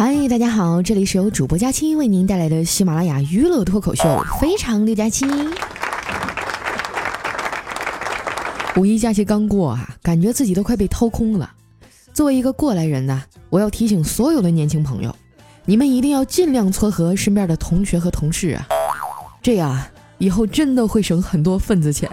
嗨，大家好，这里是由主播佳期为您带来的喜马拉雅娱乐脱口秀非常六加七。五一假期刚过啊，感觉自己都快被掏空了。作为一个过来人呢，我要提醒所有的年轻朋友，你们一定要尽量撮合身边的同学和同事啊，这样以后真的会省很多份子钱。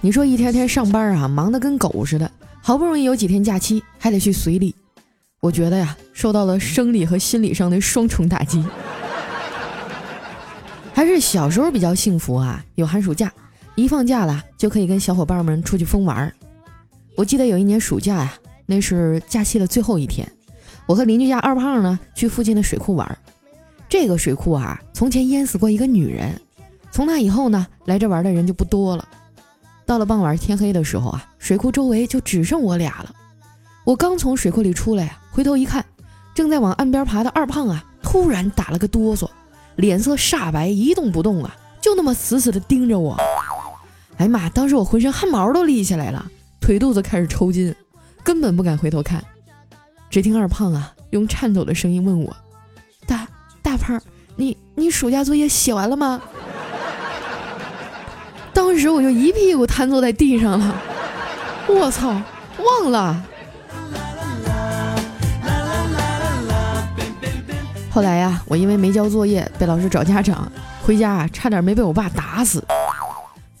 你说一天天上班啊，忙得跟狗似的，好不容易有几天假期，还得去随礼。我觉得呀，受到了生理和心理上的双重打击。还是小时候比较幸福啊，有寒暑假，一放假了就可以跟小伙伴们出去疯玩。我记得有一年暑假呀，那是假期的最后一天，我和邻居家二胖呢去附近的水库玩。这个水库啊，从前淹死过一个女人，从那以后呢，来这玩的人就不多了。到了傍晚天黑的时候啊，水库周围就只剩我俩了。我刚从水库里出来啊，回头一看，正在往岸边爬的二胖啊，突然打了个哆嗦，脸色煞白，一动不动啊，就那么死死的盯着我。哎妈，当时我浑身汗毛都立起来了，腿肚子开始抽筋，根本不敢回头看。只听二胖啊，用颤抖的声音问我：“大胖，你暑假作业写完了吗？”当时我就一屁股瘫坐在地上了，我操，忘了。后来呀，我因为没交作业被老师找家长，回家啊差点没被我爸打死，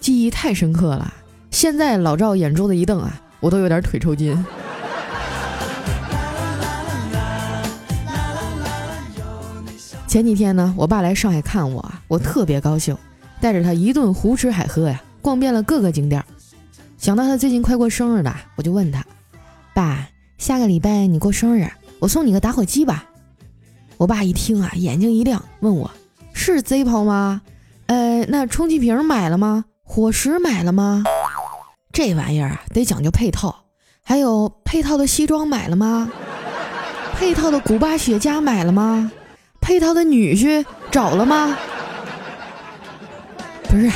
记忆太深刻了。现在老赵眼珠子一瞪啊，我都有点腿抽筋。前几天呢，我爸来上海看我，我特别高兴。带着他一顿胡吃海喝呀，逛遍了各个景点。想到他最近快过生日了，我就问他：“爸，下个礼拜你过生日，我送你个打火机吧。”我爸一听啊，眼睛一亮，问我：“是 Zippo 吗？那充气瓶买了吗？火石买了吗？这玩意儿啊，得讲究配套。还有配套的西装买了吗？配套的古巴雪茄买了吗？配套的女婿找了吗？”不是，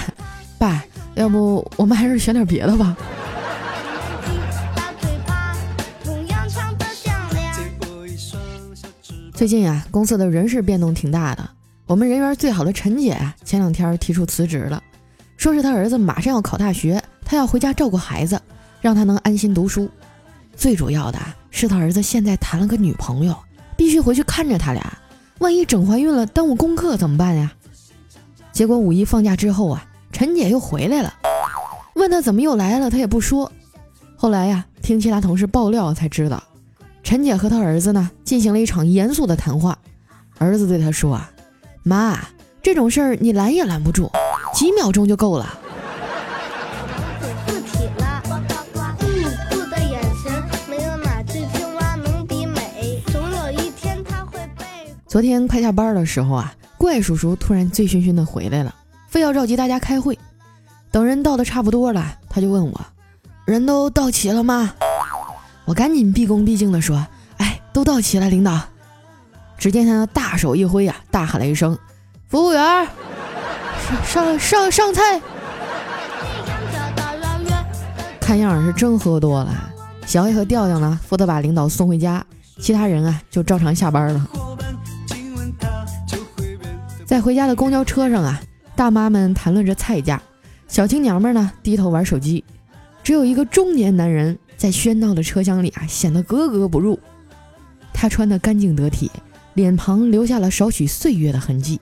爸，要不我们还是选点别的吧。最近啊，公司的人事变动挺大的。我们人缘最好的陈姐啊，前两天提出辞职了，说是她儿子马上要考大学，她要回家照顾孩子，让她能安心读书。最主要的是她儿子现在谈了个女朋友，必须回去看着他俩，万一整怀孕了耽误功课怎么办呀？结果五一放假之后啊，陈姐又回来了，问她怎么又来了，她也不说。后来呀，听其他同事爆料才知道，陈姐和她儿子呢进行了一场严肃的谈话。儿子对她说啊：“妈，这种事儿你拦也拦不住，几秒钟就够了。”昨天快下班的时候啊，怪叔叔突然醉醺醺的回来了，非要召集大家开会。等人到的差不多了，他就问我：“人都到齐了吗？”我赶紧毕恭毕敬的说：“哎，都到齐了，领导。”只见他大手一挥啊，大喊了一声：“服务员，上菜！”看样是真喝多了。小黑和调调呢，负责把领导送回家，其他人啊就照常下班了。在回家的公交车上啊，大妈们谈论着菜价，小青娘们呢低头玩手机，只有一个中年男人在喧闹的车厢里啊显得格格不入。他穿得干净得体，脸庞留下了少许岁月的痕迹，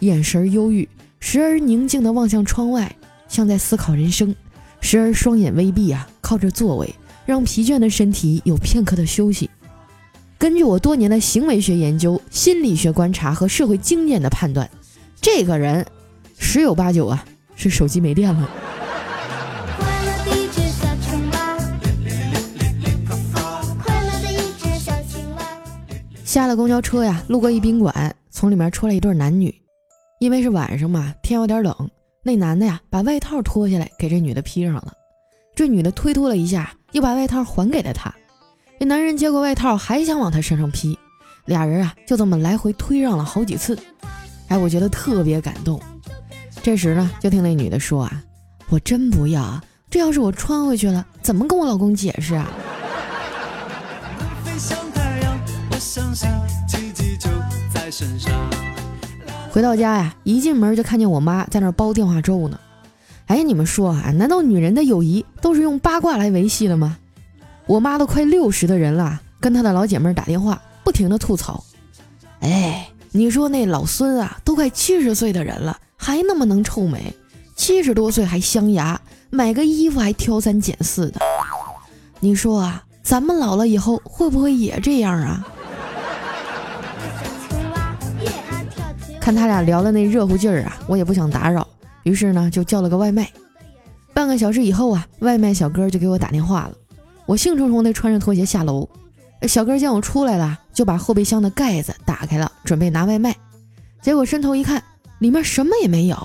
眼神忧郁，时而宁静地望向窗外，像在思考人生，时而双眼微闭啊，靠着座位，让疲倦的身体有片刻的休息。根据我多年的行为学研究、心理学观察和社会经验的判断，这个人十有八九啊是手机没电了。下了公交车呀，路过一宾馆，从里面出来一对男女。因为是晚上嘛，天有点冷，那男的呀把外套脱下来给这女的披上了，这女的推脱了一下，又把外套还给了他。这男人接过外套还想往他身上披，俩人啊就这么来回推让了好几次。哎，我觉得特别感动。这时呢，就听那女的说啊：“我真不要，这要是我穿回去了，怎么跟我老公解释啊？”身上。回到家呀，一进门就看见我妈在那儿煲电话粥呢。哎，你们说啊，难道女人的友谊都是用八卦来维系的吗？我妈都快60的人了，跟她的老姐妹打电话，不停的吐槽。哎，你说那老孙啊，都快70岁的人了，还那么能臭美，70多岁还镶牙，买个衣服还挑三拣四的。你说啊，咱们老了以后会不会也这样啊？看他俩聊的那热乎劲儿啊，我也不想打扰，于是呢就叫了个外卖。半个小时以后啊，外卖小哥就给我打电话了。我兴冲冲地穿着拖鞋下楼，小哥见我出来了，就把后备箱的盖子打开了，准备拿外卖。结果伸头一看，里面什么也没有。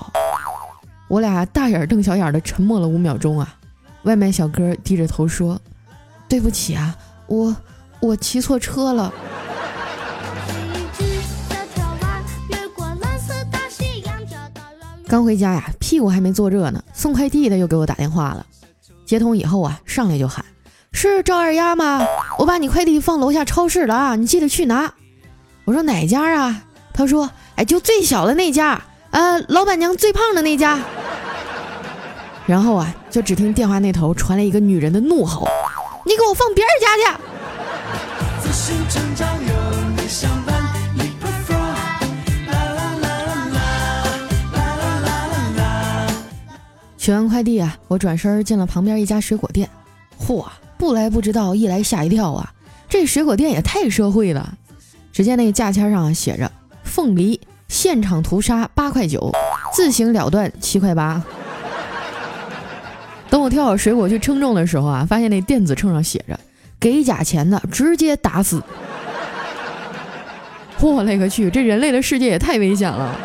我俩大眼瞪小眼的沉默了5秒钟啊，外卖小哥低着头说：“对不起啊，我骑错车了。”刚回家呀，屁股还没坐热呢，送快递的又给我打电话了。接通以后啊，上来就喊：“是赵二丫吗？我把你快递放楼下超市了啊，你记得去拿。”我说：“哪家啊？”他说：“哎，就最小的那家。”老板娘最胖的那家。然后啊，就只听电话那头传来一个女人的怒吼：“你给我放别人家去！”取完快递啊，我转身进了旁边一家水果店。嚯，不来不知道，一来吓一跳啊！这水果店也太社会了。只见那个价签上写着：“凤梨。”现场屠杀8.9，自行了断7.8。等我挑好水果去称重的时候啊，发现那电子秤上写着：“给假钱的直接打死。”我勒个去，这人类的世界也太危险了！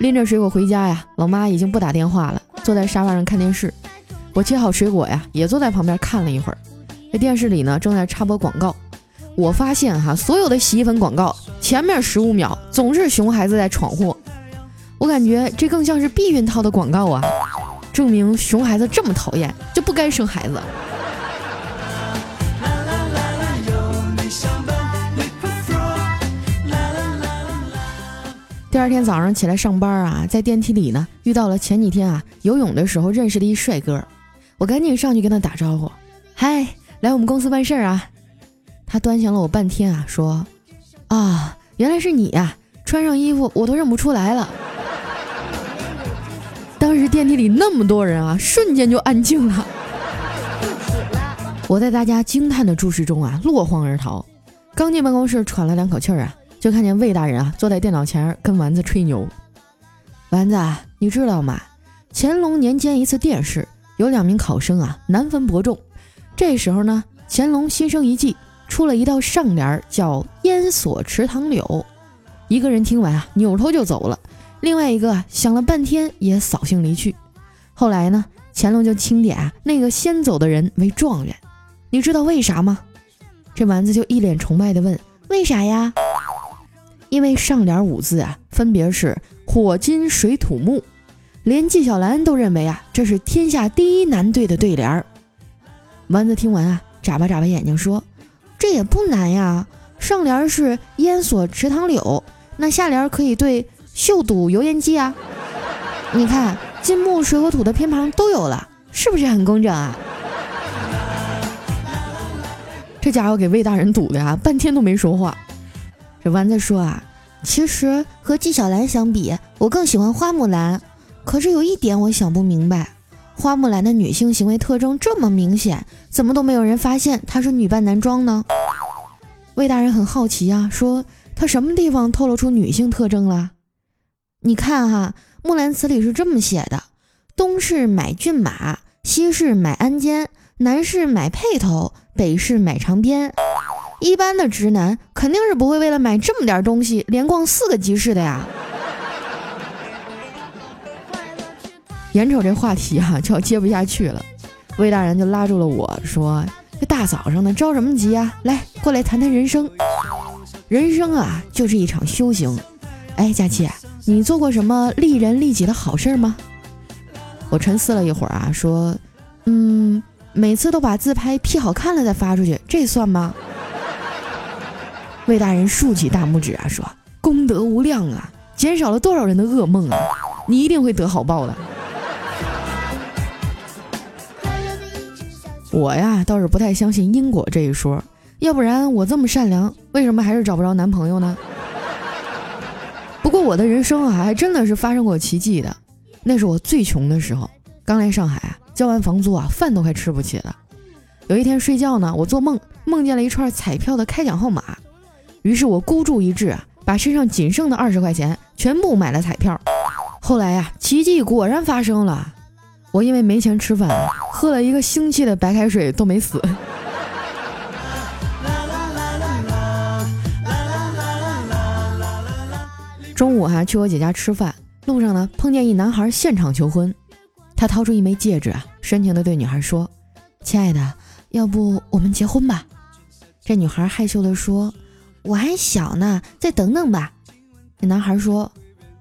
拎着水果回家呀，老妈已经不打电话了，坐在沙发上看电视。我切好水果呀，也坐在旁边看了一会儿。这电视里呢，正在插播广告。我发现所有的洗衣粉广告前面15秒总是熊孩子在闯祸，我感觉这更像是避孕套的广告啊，证明熊孩子这么讨厌就不该生孩子。第二天早上起来上班啊，在电梯里呢遇到了前几天啊游泳的时候认识的一帅哥，我赶紧上去跟他打招呼：“嗨，来我们公司办事啊。”他端详了我半天啊，说：“啊，原来是你啊，穿上衣服我都认不出来了。”当时电梯里那么多人啊，瞬间就安静了。我在大家惊叹的注视中啊，落荒而逃。刚进办公室喘了2口气啊，就看见魏大人啊坐在电脑前跟丸子吹牛：“丸子，你知道吗？乾隆年间一次殿试，有2名考生啊难分伯仲。这时候呢，乾隆心生一计。”出了一道上联叫烟锁池塘柳，一个人听完啊扭头就走了，另外一个想了半天也扫兴离去。后来呢，乾隆就钦点啊那个先走的人为状元，你知道为啥吗？这丸子就一脸崇拜地问：“为啥呀？”因为上联5字啊分别是火金水土木，连纪晓岚都认为啊这是天下第一难对的对联。丸子听完啊眨巴眨巴眼睛说：“这也不难呀，上联是烟锁池塘柳，那下联可以对秀堵油烟机啊。你看金木水火土的偏旁都有了，是不是很工整啊？”这家伙给魏大人堵的呀，半天都没说话。这丸子说啊：“其实和纪晓岚相比，我更喜欢花木兰。可是有一点我想不明白。花木兰的女性行为特征这么明显，怎么都没有人发现她是女扮男装呢？”魏大人很好奇啊，说：“她什么地方透露出女性特征了？”“你看木兰辞里是这么写的：东市买骏马，西市买鞍鞯，南市买辔头，北市买长鞭。一般的直男肯定是不会为了买这么点东西连逛4个集市的呀。”眼瞅这话题就要接不下去了，魏大人就拉住了我说：“这大早上的着什么急啊？来，过来谈谈人生。人生啊，就是一场修行。哎，佳琪，你做过什么利人利己的好事吗？”我沉思了一会儿啊，说：“每次都把自拍P好看了再发出去，这算吗？”魏大人竖起大拇指啊，说：“功德无量啊，减少了多少人的噩梦啊！你一定会得好报的。”我呀，倒是不太相信因果这一说，要不然我这么善良，为什么还是找不着男朋友呢？不过我的人生啊，还真的是发生过奇迹的。那是我最穷的时候，刚来上海啊，交完房租啊，饭都快吃不起了。有一天睡觉呢，我做梦，梦见了一串彩票的开奖号码，于是我孤注一掷啊，把身上仅剩的20块钱全部买了彩票。后来呀，奇迹果然发生了，我因为没钱吃饭，喝了一个星期的白开水都没死。中午去我姐家吃饭，路上呢碰见一男孩现场求婚，他掏出一枚戒指啊，深情地对女孩说：“亲爱的，要不我们结婚吧？”这女孩害羞地说：“我还小呢，再等等吧。”那男孩说：“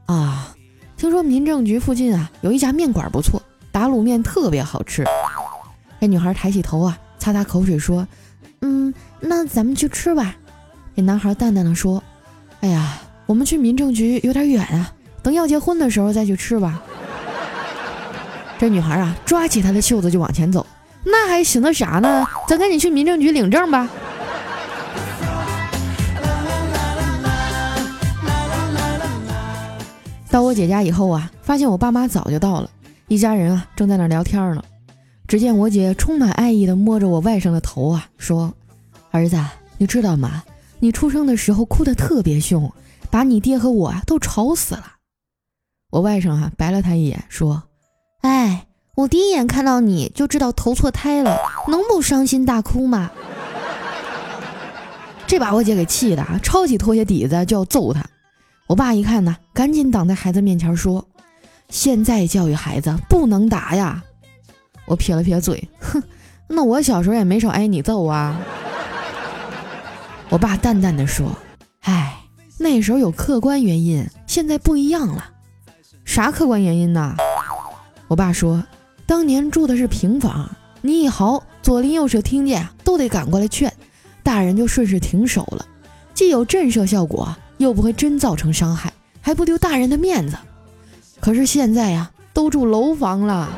啊，听说民政局附近啊有一家面馆不错，打卤面特别好吃。”这女孩抬起头啊，擦擦口水说：“那咱们去吃吧。”这男孩淡淡地说：“哎呀，我们去民政局有点远啊，等要结婚的时候再去吃吧。”这女孩啊，抓起他的袖子就往前走。那还寻思啥呢？咱赶紧去民政局领证吧。到我姐家以后啊，发现我爸妈早就到了，一家人啊正在那聊天呢。只见我姐充满爱意地摸着我外甥的头啊，说：“儿子，你知道吗？你出生的时候哭得特别凶，把你爹和我都吵死了。”我外甥白了他一眼，说：“哎，我第一眼看到你就知道投错胎了，能不伤心大哭吗？”这把我姐给气的抄起拖鞋底子就要揍他。我爸一看呢，赶紧挡在孩子面前说：“现在教育孩子不能打呀。”我撇了撇嘴，哼，那我小时候也没少挨你揍啊。我爸淡淡的说：“哎，那时候有客观原因，现在不一样了。”“啥客观原因呢？”我爸说：“当年住的是平房，你一嚎，左邻右舍听见都得赶过来劝，大人就顺势停手了，既有震慑效果，又不会真造成伤害，还不丢大人的面子。可是现在都住楼房了，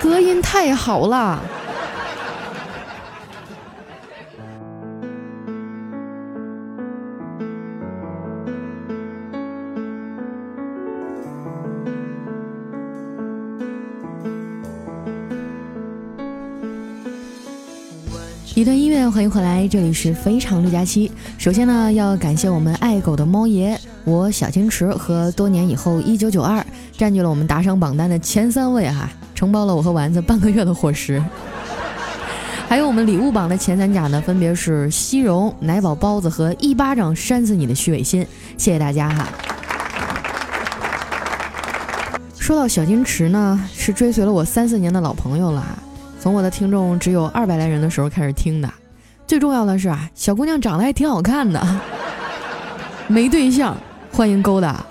隔音太好了。”一段音乐，欢迎回来，这里是非常六加七。首先呢，要感谢我们爱狗的猫爷、我小金池和多年以后1992占据了我们打赏榜单的前3位承包了我和丸子半个月的伙食。还有我们礼物榜的前3甲呢，分别是西荣、奶宝包子和一巴掌扇死你的虚伪心，谢谢大家说到小金池呢，是追随了我3-4年的老朋友了。从我的听众只有200来人的时候开始听的，最重要的是小姑娘长得还挺好看的，没对象欢迎勾搭。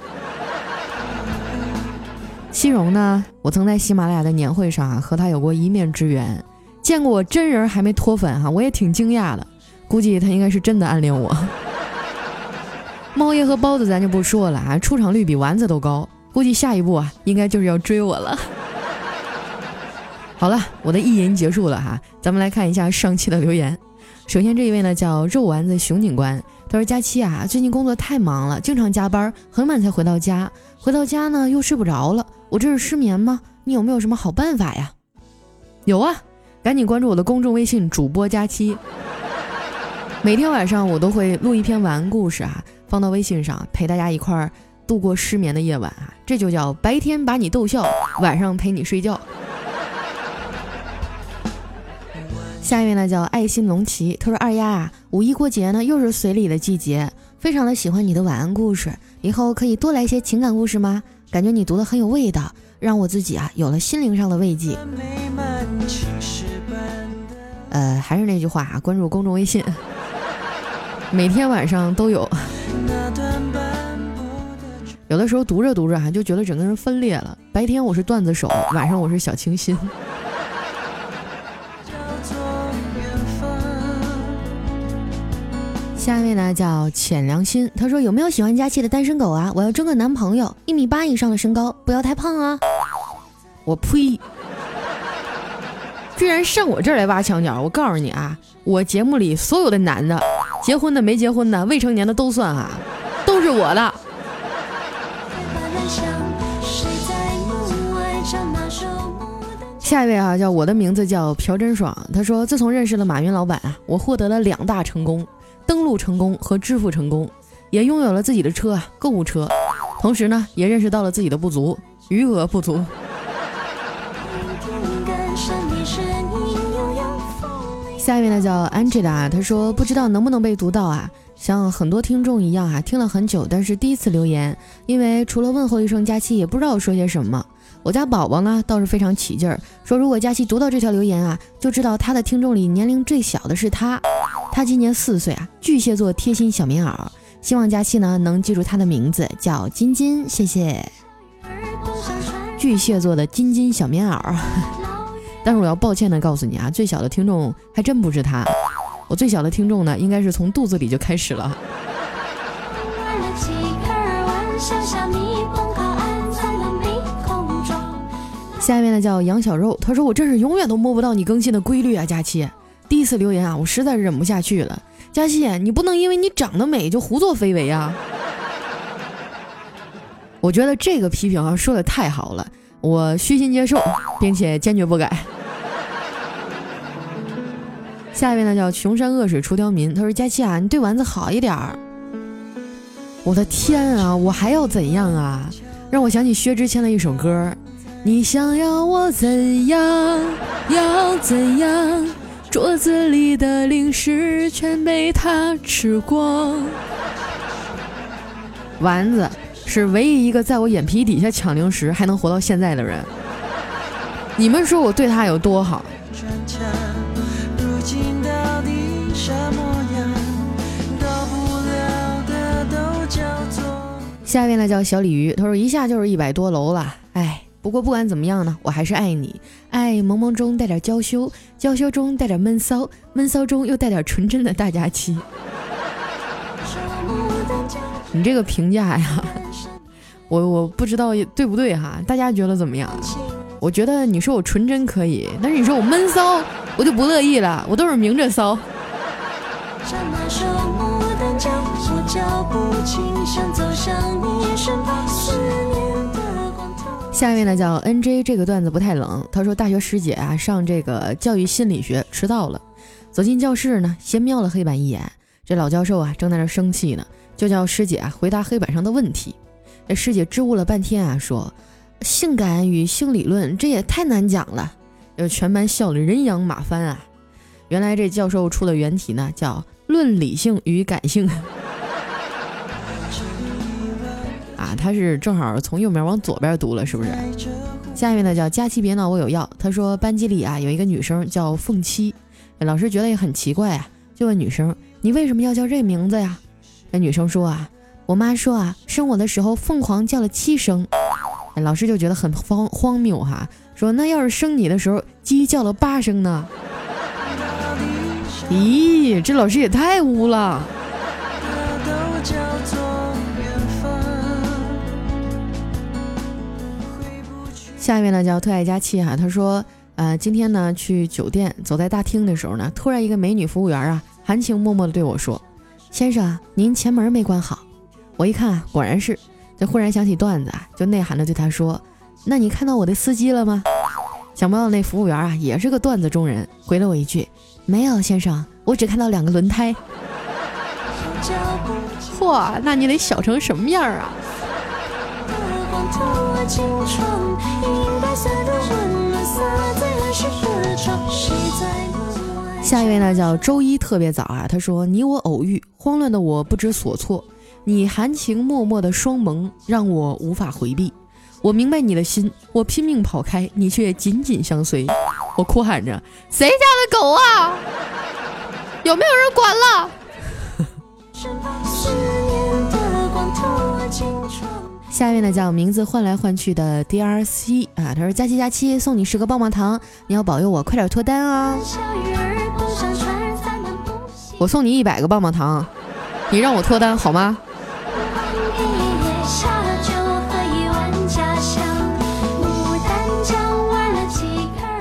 西荣呢，我曾在喜马拉雅的年会上和他有过一面之缘，见过我真人还没脱粉我也挺惊讶的，估计他应该是真的暗恋我。猫爷和包子咱就不说了出场率比丸子都高，估计下一步应该就是要追我了。好了，我的意淫结束了咱们来看一下上期的留言。首先这一位呢叫肉丸子熊警官，他说：“佳期最近工作太忙了，经常加班，很晚才回到家，呢又睡不着了，我这是失眠吗？你有没有什么好办法呀？”有啊，赶紧关注我的公众微信主播佳期，每天晚上我都会录一篇晚安故事放到微信上，陪大家一块儿度过失眠的夜晚这就叫白天把你逗笑，晚上陪你睡觉。下一位呢叫爱心龙奇，他说：“二丫五一过节呢又是随礼的季节，非常的喜欢你的晚安故事，以后可以多来一些情感故事吗？感觉你读的很有味道，让我自己有了心灵上的慰藉。”还是那句话关注公众微信，每天晚上都有。有的时候读着读着就觉得整个人分裂了，白天我是段子手，晚上我是小清新。下一位呢叫浅良心，他说有没有喜欢佳期的单身狗啊？我要争个男朋友，1.8米以上的身高，不要太胖啊！我呸！居然上我这儿来挖墙脚！我告诉你啊，我节目里所有的男的，结婚的、没结婚的、未成年的都算啊，都是我的。下一位啊，叫我的名字叫朴真爽，他说自从认识了马云老板啊，我获得了2大成功，登录成功和支付成功，也拥有了自己的车啊，购物车，同时呢也认识到了自己的不足，余额不足。下一位呢叫 Angela， 他说不知道能不能被读到啊，像很多听众一样啊，听了很久但是第一次留言，因为除了问候一声佳期也不知道说些什么。我家宝宝呢倒是非常起劲儿，说如果佳期读到这条留言啊，就知道他的听众里年龄最小的是他，他今年4岁啊，巨蟹座贴心小棉袄，希望佳期呢能记住他的名字叫金金，谢谢。巨蟹座的金金小棉袄。但是我要抱歉的告诉你啊，最小的听众还真不是他，我最小的听众呢应该是从肚子里就开始了。下面呢叫杨小肉，他说我真是永远都摸不到你更新的规律啊，佳期第一次留言啊，我实在忍不下去了，佳期你不能因为你长得美就胡作非为啊。我觉得这个批评啊说的太好了，我虚心接受并且坚决不改。下一位呢叫穷山恶水除刁民，他说佳期啊，你对丸子好一点儿。我的天啊，我还要怎样啊？让我想起薛之谦的一首歌，你想要我怎样要怎样，桌子里的零食全被他吃光。丸子是唯一一个在我眼皮底下抢零食还能活到现在的人，你们说我对他有多好？下一位呢叫小鲤鱼，他说一下就是100多楼了，哎，不过不管怎么样呢，我还是爱你，爱萌萌中带点娇羞，娇羞中带点闷骚，闷骚中又带点纯真的大佳期。你这个评价呀，我不知道对不对哈，大家觉得怎么样？我觉得你说我纯真可以，但是你说我闷骚，我就不乐意了，我都是明着骚。下一位呢叫 NJ， 这个段子不太冷，他说大学师姐啊上这个教育心理学迟到了，走进教室呢先瞄了黑板一眼，这老教授啊正在那生气呢，就叫师姐啊回答黑板上的问题。这师姐支吾了半天啊，说性感与性理论这也太难讲了，就全班笑得人仰马翻啊。原来这教授出的原题呢叫论理性与感性啊，他是正好从右面往左边读了是不是？下面呢叫佳期别闹我有药，他说班级里啊有一个女生叫凤七，老师觉得也很奇怪啊，就问女生你为什么要叫这名字呀？那女生说啊，我妈说啊，生我的时候凤凰叫了7声。老师就觉得很荒谬哈，说那要是生你的时候鸡叫了8声呢？咦，这老师也太污了。下面呢叫特爱佳期哈，他说今天呢去酒店，走在大厅的时候呢，突然一个美女服务员啊含情脉脉地对我说，先生，您前门没关好。我一看啊，果然是。就忽然想起段子啊，就内涵的对他说，那你看到我的司机了吗？想不到那服务员啊也是个段子中人，回了我一句，没有先生，我只看到2个轮胎。嚯，那你得小成什么样啊。下一位呢叫周一特别早啊，他说你我偶遇，慌乱的我不知所措，你含情脉脉的双眸让我无法回避，我明白你的心，我拼命跑开，你却紧紧相随，我哭喊着，谁家的狗啊，有没有人管了？下面呢叫名字换来换去的 DRC 啊，他说佳期送你10个棒棒糖，你要保佑我快点脱单啊。我送你100个棒棒糖。你让我脱单好吗？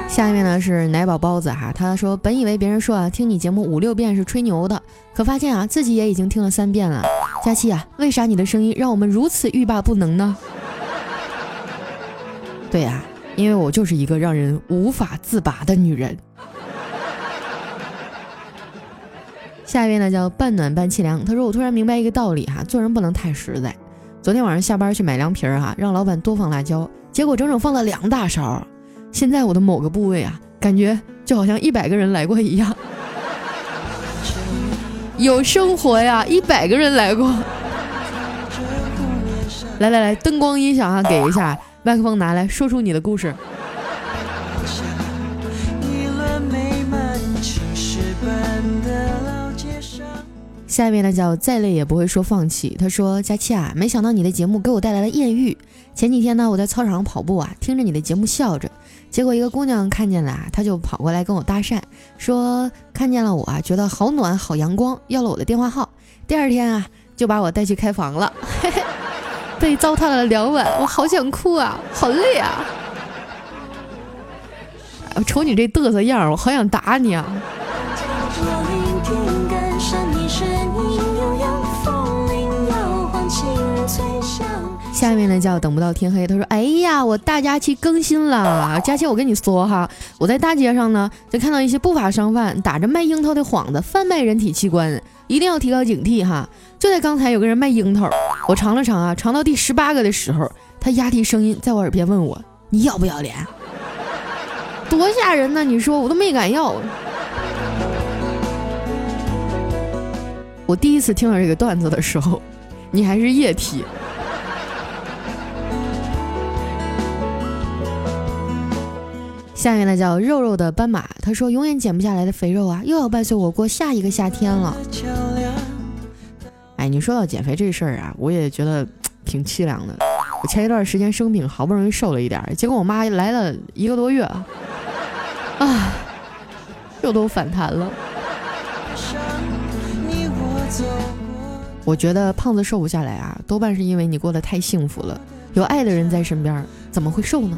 下面呢是奶宝包子哈，他说本以为别人说啊听你节目5-6遍是吹牛的，可发现啊自己也已经听了3遍了。佳期啊，为啥你的声音让我们如此欲罢不能呢？对啊，因为我就是一个让人无法自拔的女人。下一位呢叫半暖半凄凉，他说我突然明白一个道理哈，做人不能太实在。昨天晚上下班去买凉皮哈，让老板多放辣椒，结果整整放了2大勺。现在我的某个部位啊，感觉就好像100个人来过一样。有生活呀，100个人来过。来来来，灯光音响啊，给一下，麦克风拿来，说出你的故事。下面呢叫再累也不会说放弃，他说佳期啊，没想到你的节目给我带来了艳遇。前几天呢我在操场上跑步啊，听着你的节目笑着，结果一个姑娘看见了，她就跑过来跟我搭讪，说看见了我啊，觉得好暖好阳光，要了我的电话号。第二天啊就把我带去开房了，嘿嘿，被糟蹋了2晚，我好想哭啊，好累啊，我瞅你这嘚瑟样，我好想打你啊。下面呢叫等不到天黑，他说哎呀，我大假期更新了，佳期我跟你说哈，我在大街上呢就看到一些不法商贩打着卖樱桃的幌子贩卖人体器官，一定要提高警惕哈。就在刚才有个人卖樱桃，我尝了尝啊，尝到第18个的时候，他压低声音在我耳边问我你要不要脸，多吓人呢，你说我都没敢要。我第一次听到这个段子的时候，你还是液体。下面呢叫肉肉的斑马，他说永远减不下来的肥肉啊，又要伴随我过下一个夏天了。哎，你说到减肥这事儿啊，我也觉得挺凄凉的。我前一段时间生病，好不容易瘦了一点，结果我妈来了1个多月啊，又都反弹了。我觉得胖子瘦不下来啊，多半是因为你过得太幸福了，有爱的人在身边怎么会瘦呢？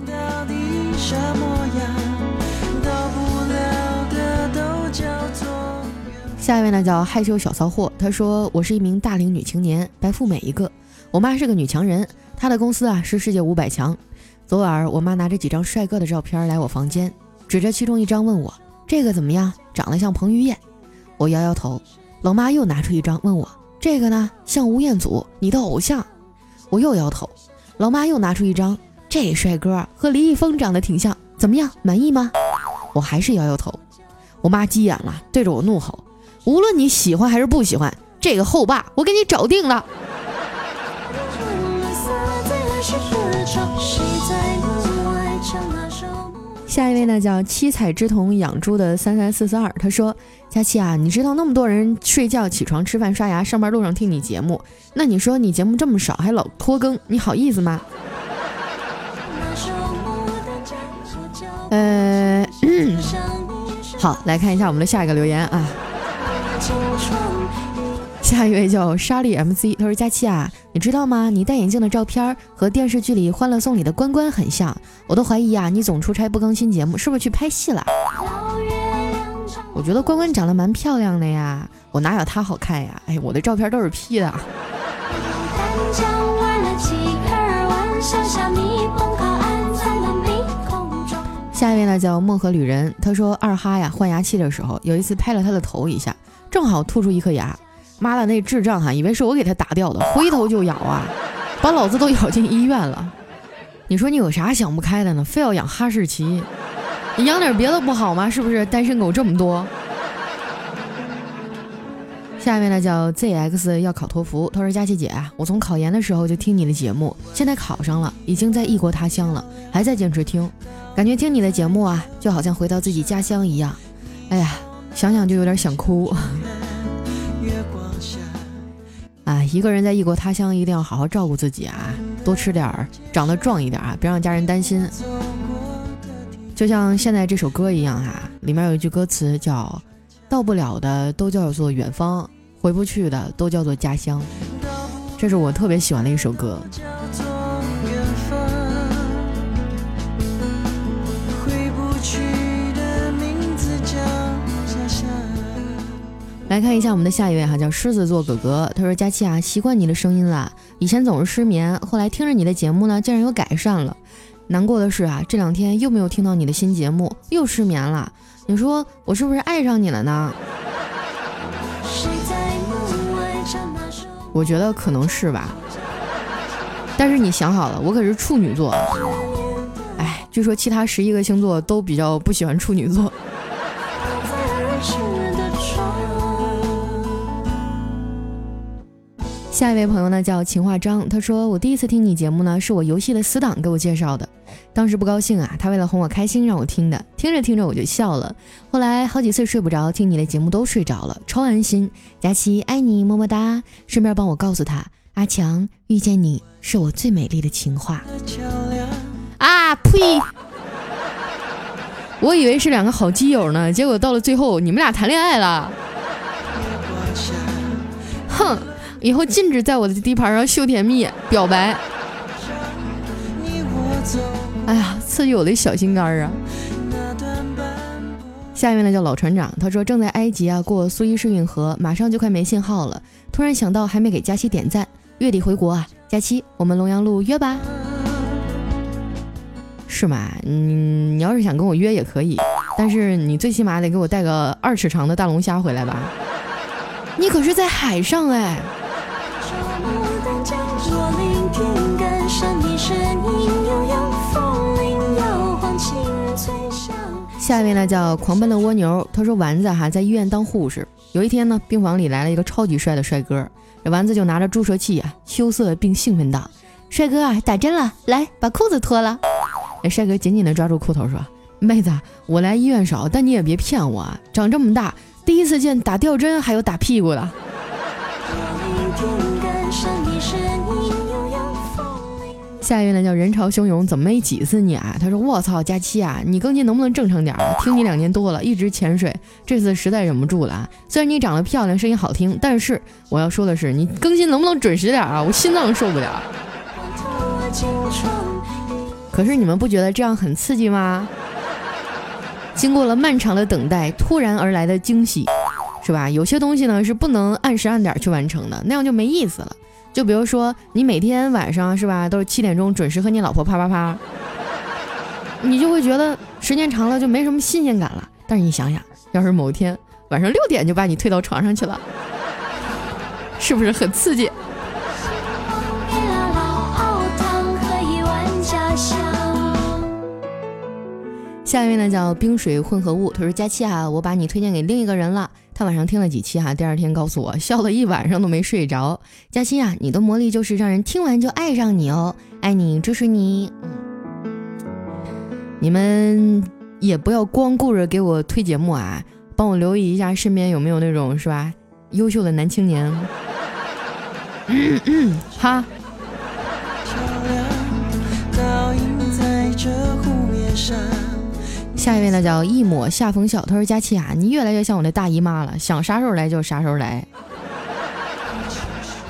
下一位呢叫害羞小骚货，他说我是一名大龄女青年，白富美一个，我妈是个女强人，她的公司啊是世界500强。昨晚我妈拿着几张帅哥的照片来我房间，指着其中一张问我这个怎么样，长得像彭于晏，我摇摇头。老妈又拿出一张问我这个呢像吴彦祖，你的偶像，我又摇头。老妈又拿出一张，这帅哥和李易峰长得挺像，怎么样，满意吗？我还是摇摇头。我妈急眼了，对着我怒吼，无论你喜欢还是不喜欢，这个后爸我给你找定了。下一位呢叫七彩之瞳养猪的33442，他说佳期啊，你知道那么多人睡觉起床吃饭刷牙上班路上听你节目，那你说你节目这么少还老拖更，你好意思吗？好，来看一下我们的下一个留言啊。下一位叫莎莉 MC， 他说佳期啊，你知道吗，你戴眼镜的照片和电视剧里欢乐颂里的关关很像，我都怀疑啊，你总出差不更新节目是不是去拍戏了？我觉得关关长得蛮漂亮的呀，我哪有她好看呀，哎，我的照片都是 P 的。下一位呢叫梦和旅人，他说二哈呀换牙器的时候，有一次拍了他的头一下，正好吐出1颗牙，妈的那智障哈，以为是我给他打掉的，回头就咬啊，把老子都咬进医院了。你说你有啥想不开的呢，非要养哈士奇，你养点别的不好吗？是不是单身狗这么多？下面呢叫 ZX 要考托福，他说佳琪姐啊，我从考研的时候就听你的节目，现在考上了，已经在异国他乡了，还在坚持听，感觉听你的节目啊就好像回到自己家乡一样，哎呀，想想就有点想哭啊，一个人在异国他乡一定要好好照顾自己啊，多吃点儿，长得壮一点啊，别让家人担心。就像现在这首歌一样啊，里面有一句歌词叫到不了的都叫做远方，回不去的都叫做家乡。这是我特别喜欢的一首歌。来看一下我们的下一位哈，叫狮子座哥哥，他说：“佳期啊，习惯你的声音了，以前总是失眠，后来听着你的节目呢，竟然有改善了。难过的是啊，这两天又没有听到你的新节目，又失眠了。你说我是不是爱上你了呢？”我觉得可能是吧，但是你想好了，我可是处女座。哎，据说其他11个星座都比较不喜欢处女座。下一位朋友呢叫秦化章，他说：“我第一次听你节目呢，是我游戏的死党给我介绍的，当时不高兴啊，他为了哄我开心让我听的，听着听着我就笑了，后来好几次睡不着，听你的节目都睡着了，超安心。佳琪爱你，么么哒，顺便帮我告诉他，阿强遇见你是我最美丽的情话。”啊呸！我以为是两个好基友呢，结果到了最后你们俩谈恋爱了。哼！以后禁止在我的地盘上秀甜蜜表白。哎呀，刺激我的小心肝啊！下面呢叫老船长，他说：“正在埃及啊过苏伊士运河，马上就快没信号了，突然想到还没给佳期点赞，月底回国啊，佳期我们龙阳路约吧。”是吗？你要是想跟我约也可以，但是你最起码得给我带个2尺长的大龙虾回来吧。你可是在海上哎！下面呢叫狂奔的蜗牛，他说：“丸子哈在医院当护士，有一天呢病房里来了一个超级帅的帅哥，这丸子就拿着注射器啊，羞涩并兴奋道：‘帅哥啊，打针了，来把裤子脱了。’帅哥紧紧地抓住裤头说：‘妹子，我来医院少，但你也别骗我啊，长这么大第一次见打吊针还有打屁股的。’”下一位呢叫人潮汹涌，怎么没几次你啊？他说：“卧槽，佳期啊，你更新能不能正常点？听你2年多了，一直潜水，这次实在忍不住了啊！虽然你长得漂亮，声音好听，但是我要说的是，你更新能不能准时点啊？我心脏受不了。”可是你们不觉得这样很刺激吗？经过了漫长的等待，突然而来的惊喜，是吧？有些东西呢是不能按时按点去完成的，那样就没意思了。就比如说你每天晚上是吧都是7点钟准时和你老婆啪啪啪，你就会觉得时间长了就没什么新鲜感了。但是你想想，要是某天晚上6点就把你推到床上去了，是不是很刺激？下一位呢叫冰水混合物，他说：“佳期啊，我把你推荐给另一个人了，他晚上听了几期哈，第2天告诉我笑了一晚上都没睡着。佳期啊，你的魔力就是让人听完就爱上你哦，爱你，支持你。”你们也不要光顾着给我推节目啊，帮我留意一下身边有没有那种是吧优秀的男青年。哈。下一位呢叫一抹夏风笑，他说：“佳期啊，你越来越像我的大姨妈了，想啥时候来就啥时候来。”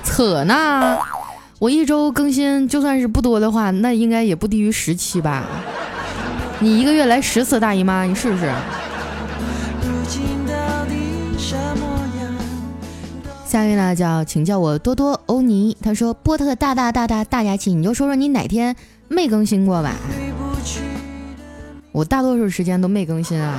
扯呢，我一周更新就算是不多的话，那应该也不低于10期吧。你一个月来10次大姨妈，你试试。下一位呢叫请叫我多多欧尼，他说：“波特大佳期，你就说说你哪天没更新过吧。”我大多数时间都没更新啊。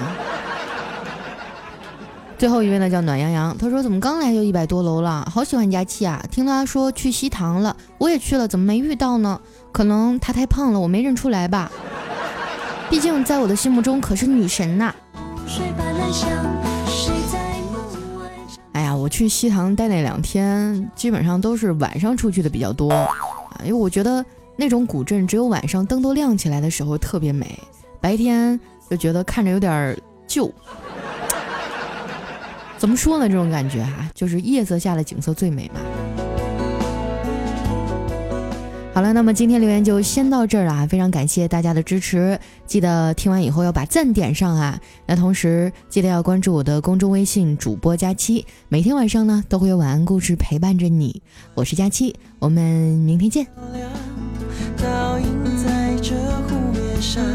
最后一位呢叫暖洋洋，他说：“怎么刚来就100多楼了？好喜欢佳期啊！听他说去西塘了，我也去了，怎么没遇到呢？可能他太胖了，我没认出来吧。毕竟在我的心目中可是女神呐。”哎呀，我去西塘待那2天，基本上都是晚上出去的比较多，因为我觉得那种古镇只有晚上灯都亮起来的时候特别美。白天就觉得看着有点旧，怎么说呢？这种感觉啊，就是夜色下的景色最美嘛。好了，那么今天留言就先到这儿了，非常感谢大家的支持，记得听完以后要把赞点上啊。那同时记得要关注我的公众微信主播佳期，每天晚上呢都会有晚安故事陪伴着你，我是佳期，我们明天见。倒映在这湖面上。